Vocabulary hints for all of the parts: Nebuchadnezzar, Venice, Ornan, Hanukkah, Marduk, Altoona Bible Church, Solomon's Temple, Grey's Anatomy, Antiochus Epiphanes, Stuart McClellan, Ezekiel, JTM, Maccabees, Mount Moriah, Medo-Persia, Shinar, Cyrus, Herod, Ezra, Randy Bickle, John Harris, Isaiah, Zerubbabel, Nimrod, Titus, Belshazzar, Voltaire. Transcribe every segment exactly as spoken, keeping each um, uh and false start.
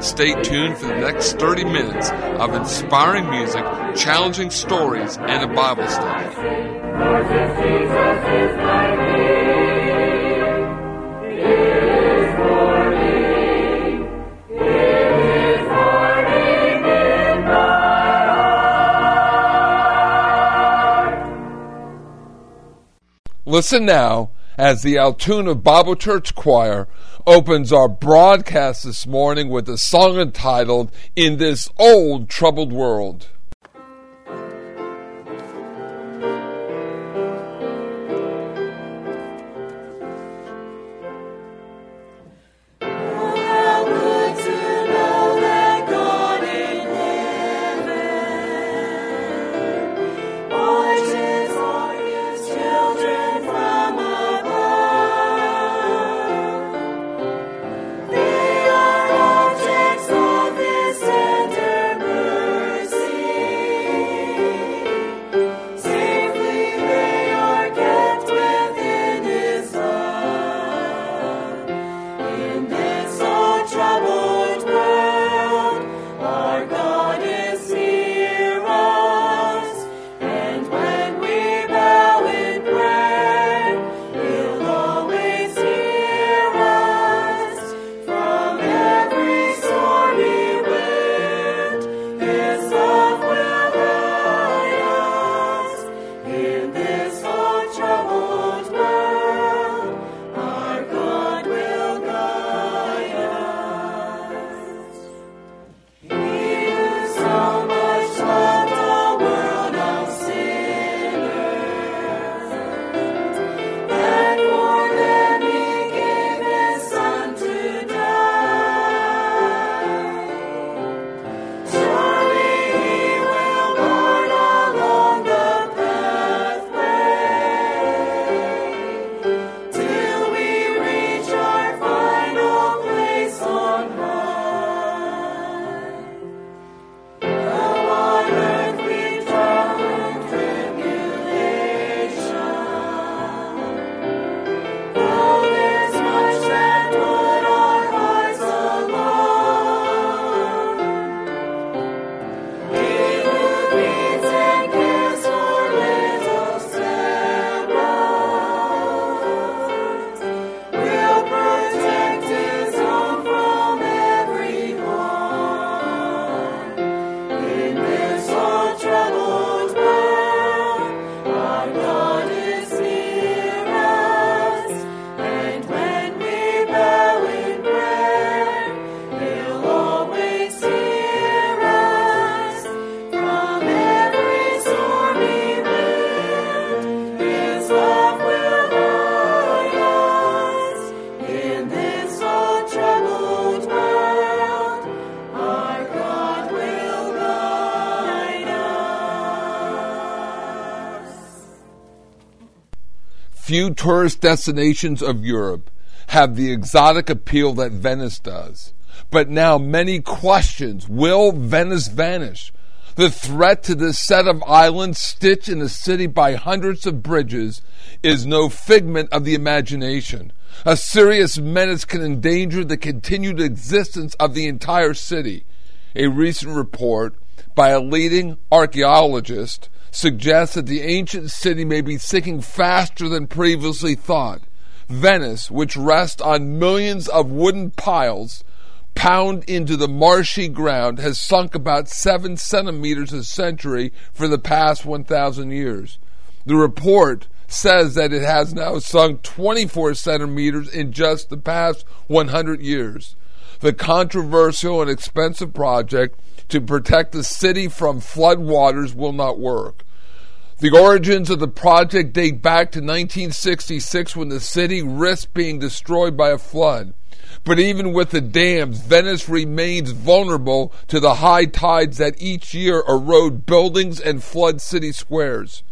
Stay tuned for the next thirty minutes of inspiring music, challenging stories, and a Bible study. Gorgeous Jesus is my name. It is morning. It is morning in my heart. Listen now as the Altoona Bible Church Choir opens our broadcast this morning with a song entitled, "In This Old Troubled World." Few tourist destinations of Europe have the exotic appeal that Venice does. But now many questions, will Venice vanish? The threat to this set of islands stitched in a city by hundreds of bridges is no figment of the imagination. A serious menace can endanger the continued existence of the entire city. A recent report by a leading archaeologist suggests that the ancient city may be sinking faster than previously thought. Venice, which rests on millions of wooden piles pound into the marshy ground, has sunk about seven centimeters a century for the past one thousand years. The report says that it has now sunk twenty-four centimeters in just the past one hundred years. The controversial and expensive project to protect the city from flood waters will not work. The origins of the project date back to nineteen sixty-six, when the city risked being destroyed by a flood. But even with the dams, Venice remains vulnerable to the high tides that each year erode buildings and flood city squares.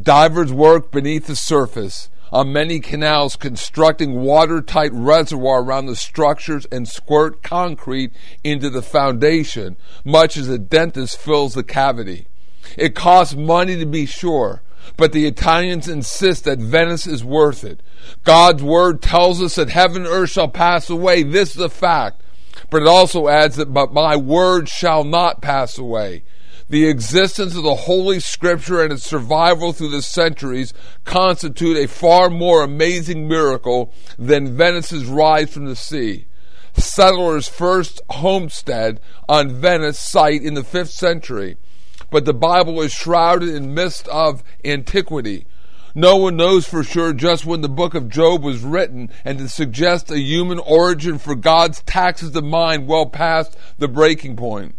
Divers work beneath the surface on many canals, constructing watertight reservoir around the structures and squirt concrete into the foundation, much as a dentist fills the cavity. It costs money to be sure, but the Italians insist that Venice is worth it. God's word tells us that heaven and earth shall pass away. This is a fact. But it also adds that, but my word shall not pass away. The existence of the Holy Scripture and its survival through the centuries constitute a far more amazing miracle than Venice's rise from the sea. Settlers' first homestead on Venice site in the fifth century. But the Bible is shrouded in mist of antiquity. No one knows for sure just when the book of Job was written, and to suggest a human origin for God's taxes the mind well past the breaking point.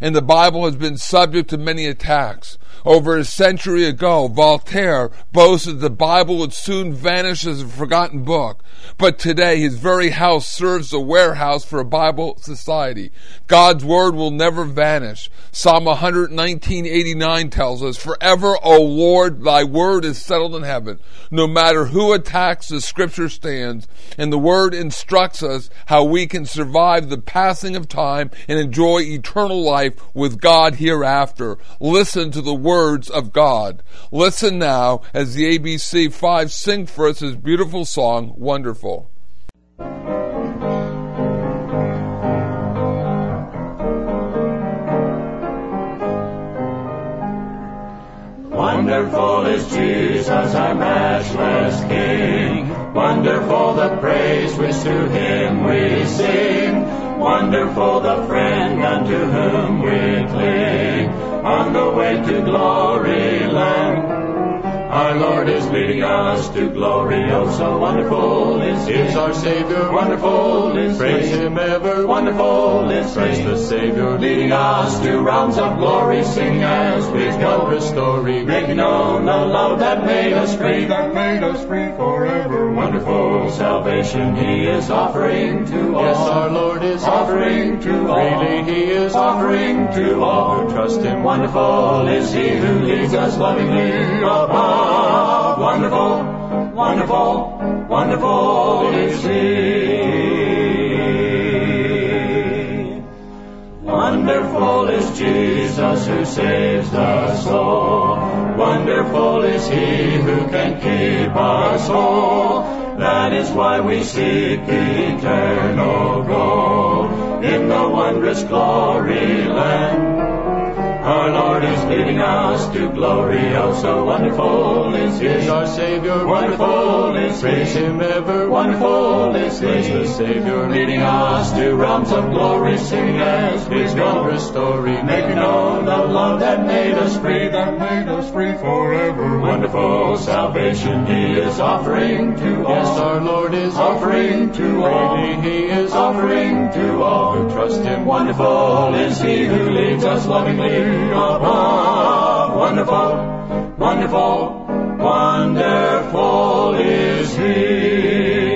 And the Bible has been subject to many attacks. Over a century ago, Voltaire boasted the Bible would soon vanish as a forgotten book. But today, his very house serves as a warehouse for a Bible society. God's word will never vanish. Psalm one nineteen, eighty-nine tells us, "Forever, O Lord, thy word is settled in heaven." No matter who attacks, the scripture stands, and the word instructs us how we can survive the passing of time and enjoy eternal life with God hereafter. Listen to the words of God. Listen now as the A B C five sing for us his beautiful song, Wonderful. Wonderful is Jesus, our matchless King. Wonderful the praise which to him we sing. Wonderful the friend unto whom we cling. On the way to glory land, our Lord is leading us to glory. Oh, so wonderful is He. Is our Savior. Wonderful is He. Praise Him ever. Wonderful is He. Praise the Savior, leading us to realms of glory. Sing as we go His story, making known the love that made us free, that made us free forever. Wonderful salvation He is offering to all. Yes, our Lord is offering to all. Freely He is offering to all who trust Him. Wonderful is He who leads us lovingly above. Wonderful, wonderful, wonderful is He. Wonderful is Jesus who saves the soul. Wonderful is He who can keep us whole. That is why we seek the eternal goal in the wondrous glory land. Our Lord is leading us to glory, oh so wonderful is He. Is our Savior, wonderful is He. Praise Him ever, wonderful is He. Praise the Savior, leading us to realms of glory, singing as we go His story, making known the love that made us free, that made us free forever. Wonderful salvation He is offering to all. Yes, our Lord is offering to all. Freely He is offering to all who trust Him. Wonderful is He who leads us lovingly above. Wonderful, wonderful, wonderful is He.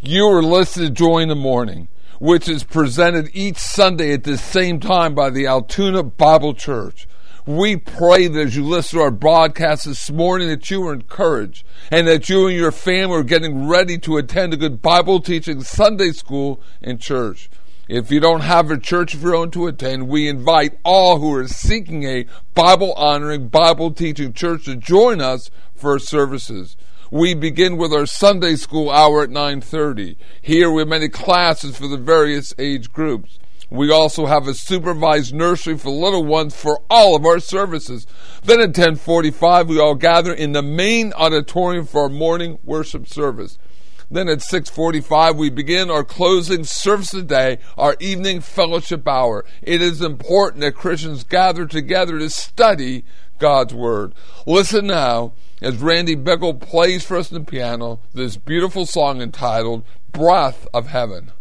You are listed to join the morning, which is presented each Sunday at this same time by the Altoona Bible Church. We pray that as you listen to our broadcast this morning that you are encouraged and that you and your family are getting ready to attend a good Bible teaching Sunday school and church. If you don't have a church of your own to attend, we invite all who are seeking a Bible-honoring, Bible-teaching church to join us for services. We begin with our Sunday school hour at nine thirty. Here we have many classes for the various age groups. We also have a supervised nursery for little ones for all of our services. Then at ten forty-five, we all gather in the main auditorium for our morning worship service. Then at six forty-five, we begin our closing service of the day, our evening fellowship hour. It is important that Christians gather together to study God's Word. Listen now as Randy Bickle plays for us on the piano this beautiful song entitled Breath of Heaven.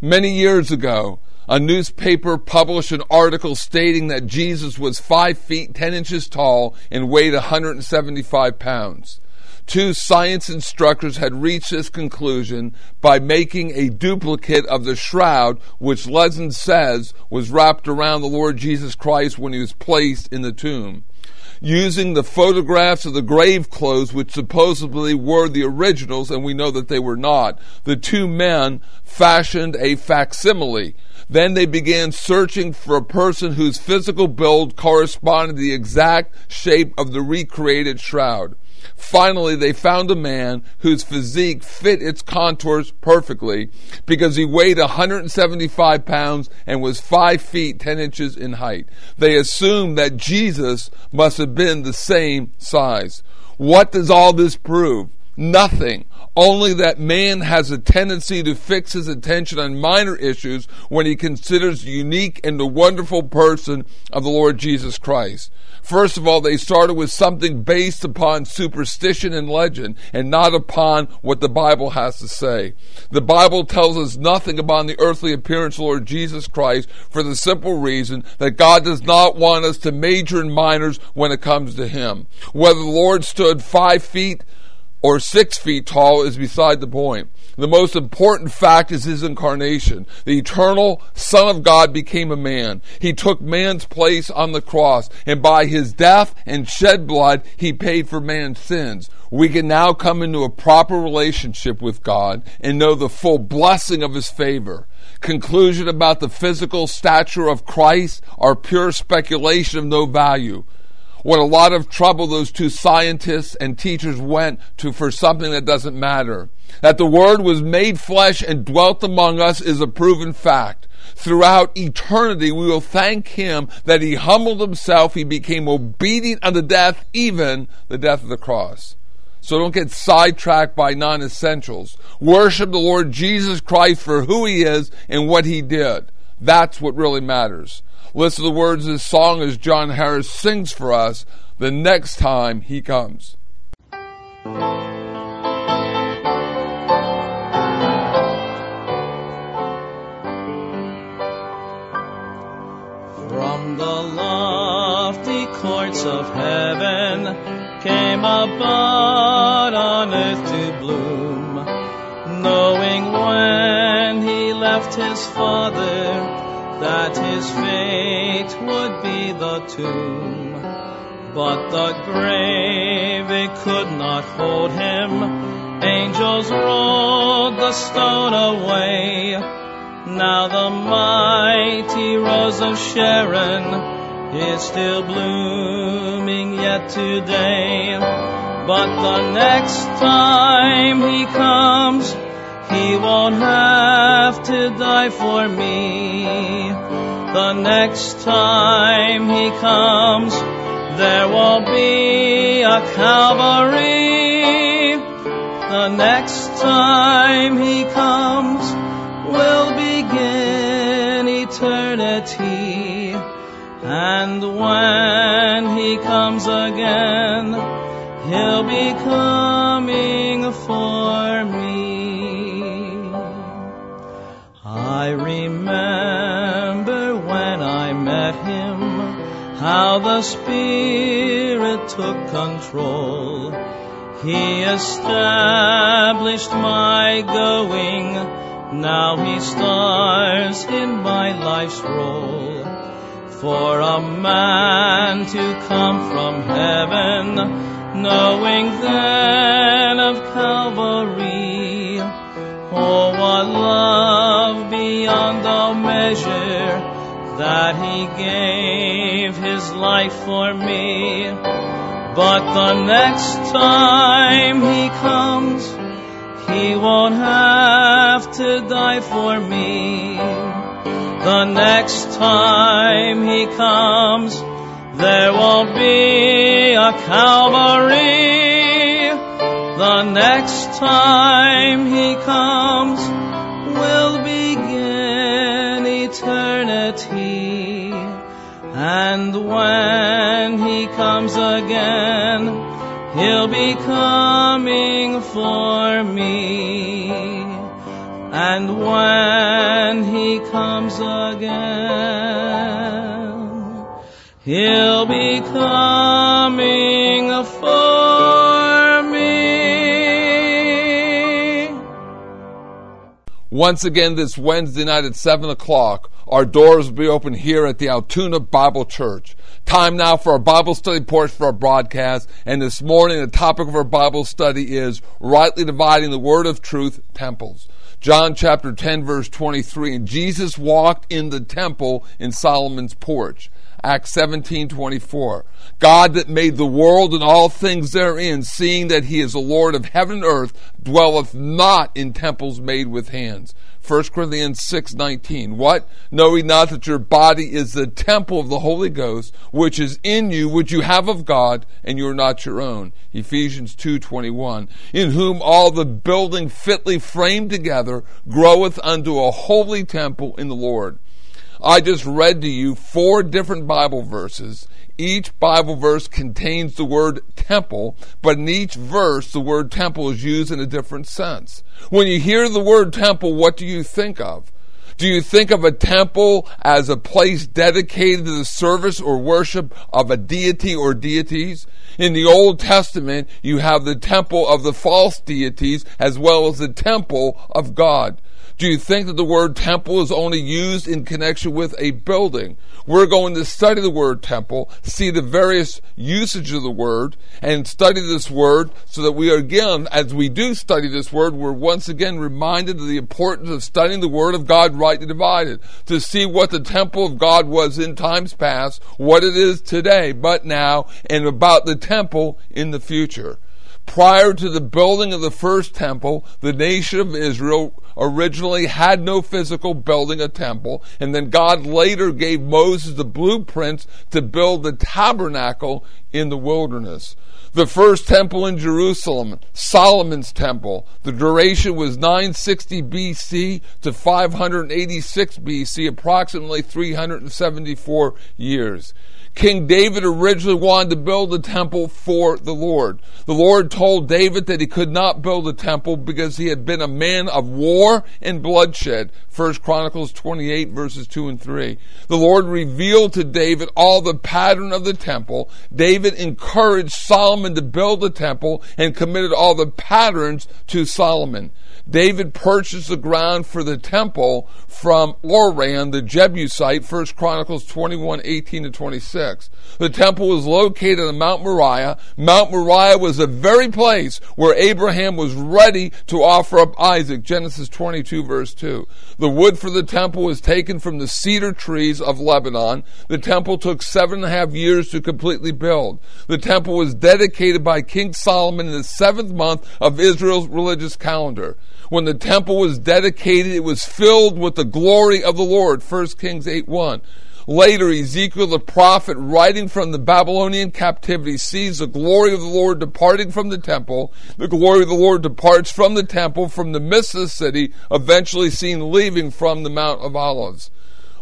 Many years ago, a newspaper published an article stating that Jesus was five feet ten inches tall and weighed one hundred seventy-five pounds. Two science instructors had reached this conclusion by making a duplicate of the shroud which legend says was wrapped around the Lord Jesus Christ when he was placed in the tomb. Using the photographs of the grave clothes which supposedly were the originals, and we know that they were not, the two men fashioned a facsimile. Then they began searching for a person whose physical build corresponded to the exact shape of the recreated shroud. Finally, they found a man whose physique fit its contours perfectly because he weighed one hundred seventy-five pounds and was five feet ten inches in height. They assumed that Jesus must have been the same size. What does all this prove? Nothing. Only that man has a tendency to fix his attention on minor issues when he considers the unique and the wonderful person of the Lord Jesus Christ. First of all, they started with something based upon superstition and legend and not upon what the Bible has to say. The Bible tells us nothing about the earthly appearance of the Lord Jesus Christ for the simple reason that God does not want us to major in minors when it comes to him. Whether the Lord stood five feet or six feet tall is beside the point. The most important fact is his incarnation. The eternal Son of God became a man. He took man's place on the cross, and by his death and shed blood, he paid for man's sins. We can now come into a proper relationship with God and know the full blessing of his favor. Conclusion about the physical stature of Christ are pure speculation of no value. What a lot of trouble those two scientists and teachers went to for something that doesn't matter. That the Word was made flesh and dwelt among us is a proven fact. Throughout eternity, we will thank him that he humbled himself, he became obedient unto death, even the death of the cross. So don't get sidetracked by non-essentials. Worship the Lord Jesus Christ for who he is and what he did. That's what really matters. Listen to the words of this song as John Harris sings for us the next time he comes. From the lofty courts of heaven came a bud on earth to bloom, knowing when he left his father that his fate would be the tomb. But the grave, it could not hold him. Angels rolled the stone away. Now the mighty rose of Sharon is still blooming yet today. But the next time he comes, he won't have to die for me. The next time he comes, there won't be a Calvary. The next time he comes, we'll begin eternity. And when he comes again, he'll be coming for me. I remember when I met him, how the Spirit took control. He established my going, now he stars in my life's role. For a man to come from heaven, knowing then of Calvary, oh, what love beyond all measure that he gave his life for me. But the next time he comes, he won't have to die for me. The next time he comes, there won't be a Calvary. The next time he comes, we'll begin eternity. And when he comes again, he'll be coming for me. and when he comes again, he'll be coming for me. Once again, this Wednesday night at seven o'clock, our doors will be open here at the Altoona Bible Church. Time now for our Bible study portion for our broadcast. And this morning, the topic of our Bible study is Rightly Dividing the Word of Truth, Temples. John chapter ten, verse twenty-three, and Jesus walked in the temple in Solomon's porch. Acts seventeen, twenty-four. God that made the world and all things therein, seeing that he is the Lord of heaven and earth, dwelleth not in temples made with hands. First Corinthians six, nineteen. What? Know ye not that your body is the temple of the Holy Ghost, which is in you, which you have of God, and you are not your own. Ephesians two, twenty-one. In whom all the building fitly framed together groweth unto a holy temple in the Lord. I just read to you four different Bible verses. Each Bible verse contains the word temple, but in each verse the word temple is used in a different sense. When you hear the word temple, what do you think of? Do you think of a temple as a place dedicated to the service or worship of a deity or deities? In the Old Testament, you have the temple of the false deities as well as the temple of God. Do you think that the word temple is only used in connection with a building? We're going to study the word temple, see the various usage of the word, and study this word so that we are again, as we do study this word, we're once again reminded of the importance of studying the word of God rightly divided, to see what the temple of God was in times past, what it is today, but now, and about the temple in the future. Prior to the building of the first temple, the nation of Israel originally had no physical building a temple, and then God later gave Moses the blueprints to build the tabernacle in the wilderness. The first temple in Jerusalem, Solomon's Temple, the duration was nine sixty B C to five eighty-six B C, approximately three hundred seventy-four years. King David originally wanted to build a temple for the Lord. The Lord told David that he could not build a temple because he had been a man of war and bloodshed. First Chronicles twenty-eight, verses two and three. The Lord revealed to David all the pattern of the temple. David encouraged Solomon to build the temple and committed all the patterns to Solomon. David purchased the ground for the temple from Ornan, the Jebusite, First Chronicles twenty-one, eighteen to twenty-six. The temple was located on Mount Moriah. Mount Moriah was the very place where Abraham was ready to offer up Isaac, Genesis twenty-two, verse two. The wood for the temple was taken from the cedar trees of Lebanon. The temple took seven and a half years to completely build. The temple was dedicated by King Solomon in the seventh month of Israel's religious calendar. When the temple was dedicated, it was filled with the glory of the Lord, First Kings eight one. Later, Ezekiel the prophet, writing from the Babylonian captivity, sees the glory of the Lord departing from the temple. The glory of the Lord departs from the temple, from the midst of the city, eventually seen leaving from the Mount of Olives.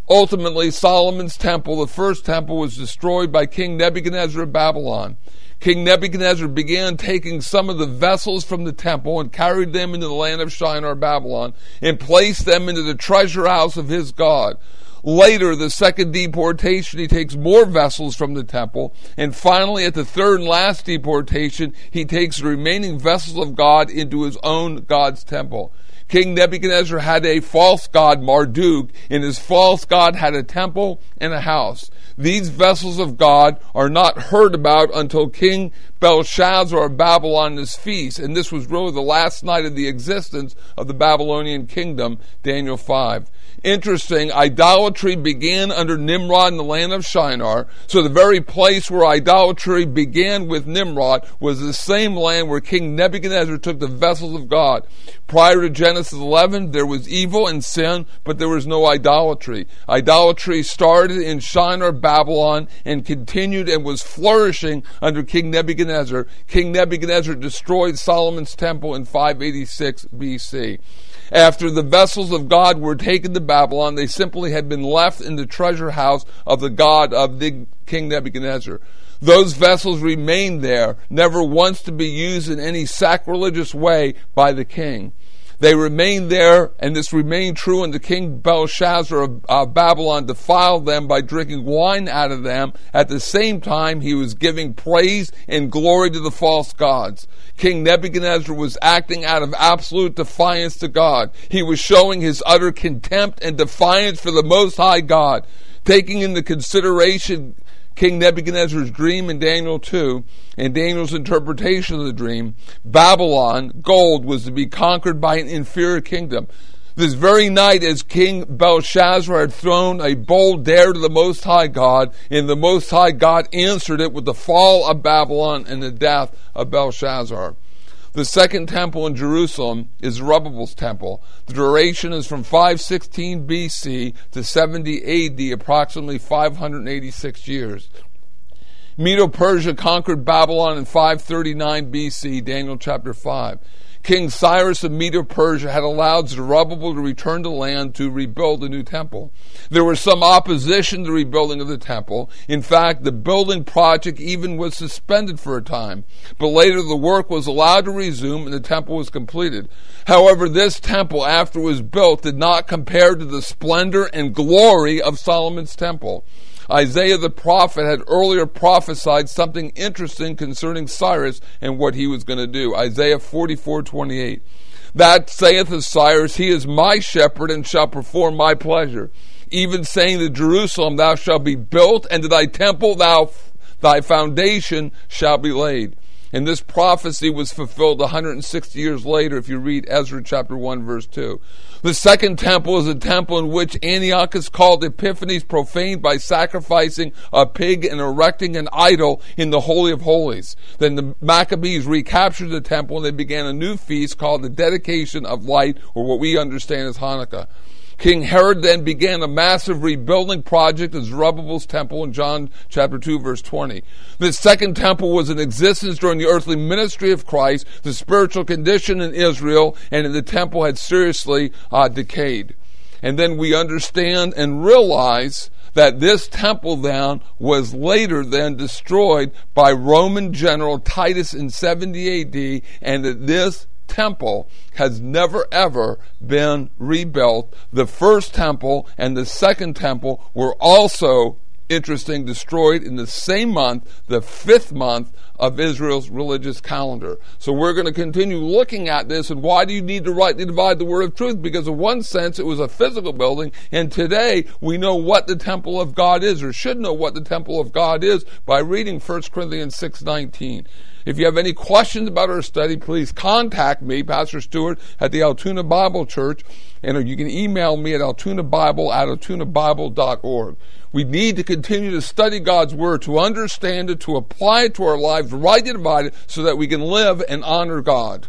Ultimately, Solomon's temple, the first temple, was destroyed by King Nebuchadnezzar of Babylon. King Nebuchadnezzar began taking some of the vessels from the temple and carried them into the land of Shinar, Babylon, and placed them into the treasure house of his god. Later, the second deportation, he takes more vessels from the temple. And finally, at the third and last deportation, he takes the remaining vessels of God into his own God's temple. King Nebuchadnezzar had a false god, Marduk, and his false god had a temple and a house. These vessels of God are not heard about until King Belshazzar of Babylon's feast, and this was really the last night of the existence of the Babylonian kingdom, Daniel five. Interesting, idolatry began under Nimrod in the land of Shinar, so the very place where idolatry began with Nimrod was the same land where King Nebuchadnezzar took the vessels of God. Prior to Genesis eleven, there was evil and sin, but there was no idolatry. Idolatry started in Shinar, Babylon, and continued and was flourishing under King Nebuchadnezzar. King Nebuchadnezzar destroyed Solomon's temple in five eighty-six B C. After the vessels of God were taken to Babylon, they simply had been left in the treasure house of the god of the King Nebuchadnezzar. Those vessels remained there, never once to be used in any sacrilegious way by the king. They remained there, and this remained true, and the king Belshazzar of uh, Babylon defiled them by drinking wine out of them. At the same time, he was giving praise and glory to the false gods. King Nebuchadnezzar was acting out of absolute defiance to God. He was showing his utter contempt and defiance for the Most High God. Taking into consideration King Nebuchadnezzar's dream in Daniel two and Daniel's interpretation of the dream, Babylon, gold, was to be conquered by an inferior kingdom. This very night, as King Belshazzar had thrown a bold dare to the Most High God, and the Most High God answered it with the fall of Babylon and the death of Belshazzar. The second temple in Jerusalem is Zerubbabel's temple. The duration is from five sixteen B C to seventy A D, approximately five hundred eighty-six years. Medo-Persia conquered Babylon in five thirty-nine B C, Daniel chapter five. King Cyrus of Medo-Persia had allowed Zerubbabel to return to land to rebuild the new temple. There was some opposition to the rebuilding of the temple. In fact, the building project even was suspended for a time. But later the work was allowed to resume and the temple was completed. However, this temple, after it was built, did not compare to the splendor and glory of Solomon's temple. Isaiah the prophet had earlier prophesied something interesting concerning Cyrus and what he was going to do. Isaiah forty-four twenty-eight. That saith of Cyrus, he is my shepherd and shall perform my pleasure. Even saying to Jerusalem, thou shalt be built, and to thy temple thou thy foundation shall be laid. And this prophecy was fulfilled one hundred sixty years later if you read Ezra chapter one verse two. The second temple is a temple in which Antiochus called Epiphanes profaned by sacrificing a pig and erecting an idol in the Holy of Holies. Then the Maccabees recaptured the temple and they began a new feast called the Dedication of Light, or what we understand as Hanukkah. King Herod then began a massive rebuilding project of Zerubbabel's temple in John chapter two, verse twenty. This second temple was in existence during the earthly ministry of Christ. The spiritual condition in Israel and in the temple had seriously uh, decayed. And then we understand and realize that this temple then was later then destroyed by Roman general Titus in seventy A D, and that this temple has never ever been rebuilt. The first temple and the second temple were also, interesting, destroyed in the same month, the fifth month of Israel's religious calendar. So we're going to continue looking at this, and why do you need to rightly divide the word of truth? Because in one sense it was a physical building, and today we know what the temple of God is, or should know what the temple of God is, by reading First Corinthians six nineteen. If you have any questions about our study, please contact me, Pastor Stuart, at the Altoona Bible Church, and you can email me at altoonabible at altoonabible dot org. We need to continue to study God's Word, to understand it, to apply it to our lives, rightly divide it, so that we can live and honor God.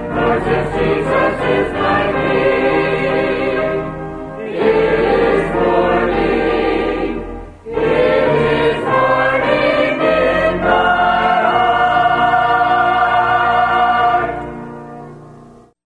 Lord, Jesus is my name.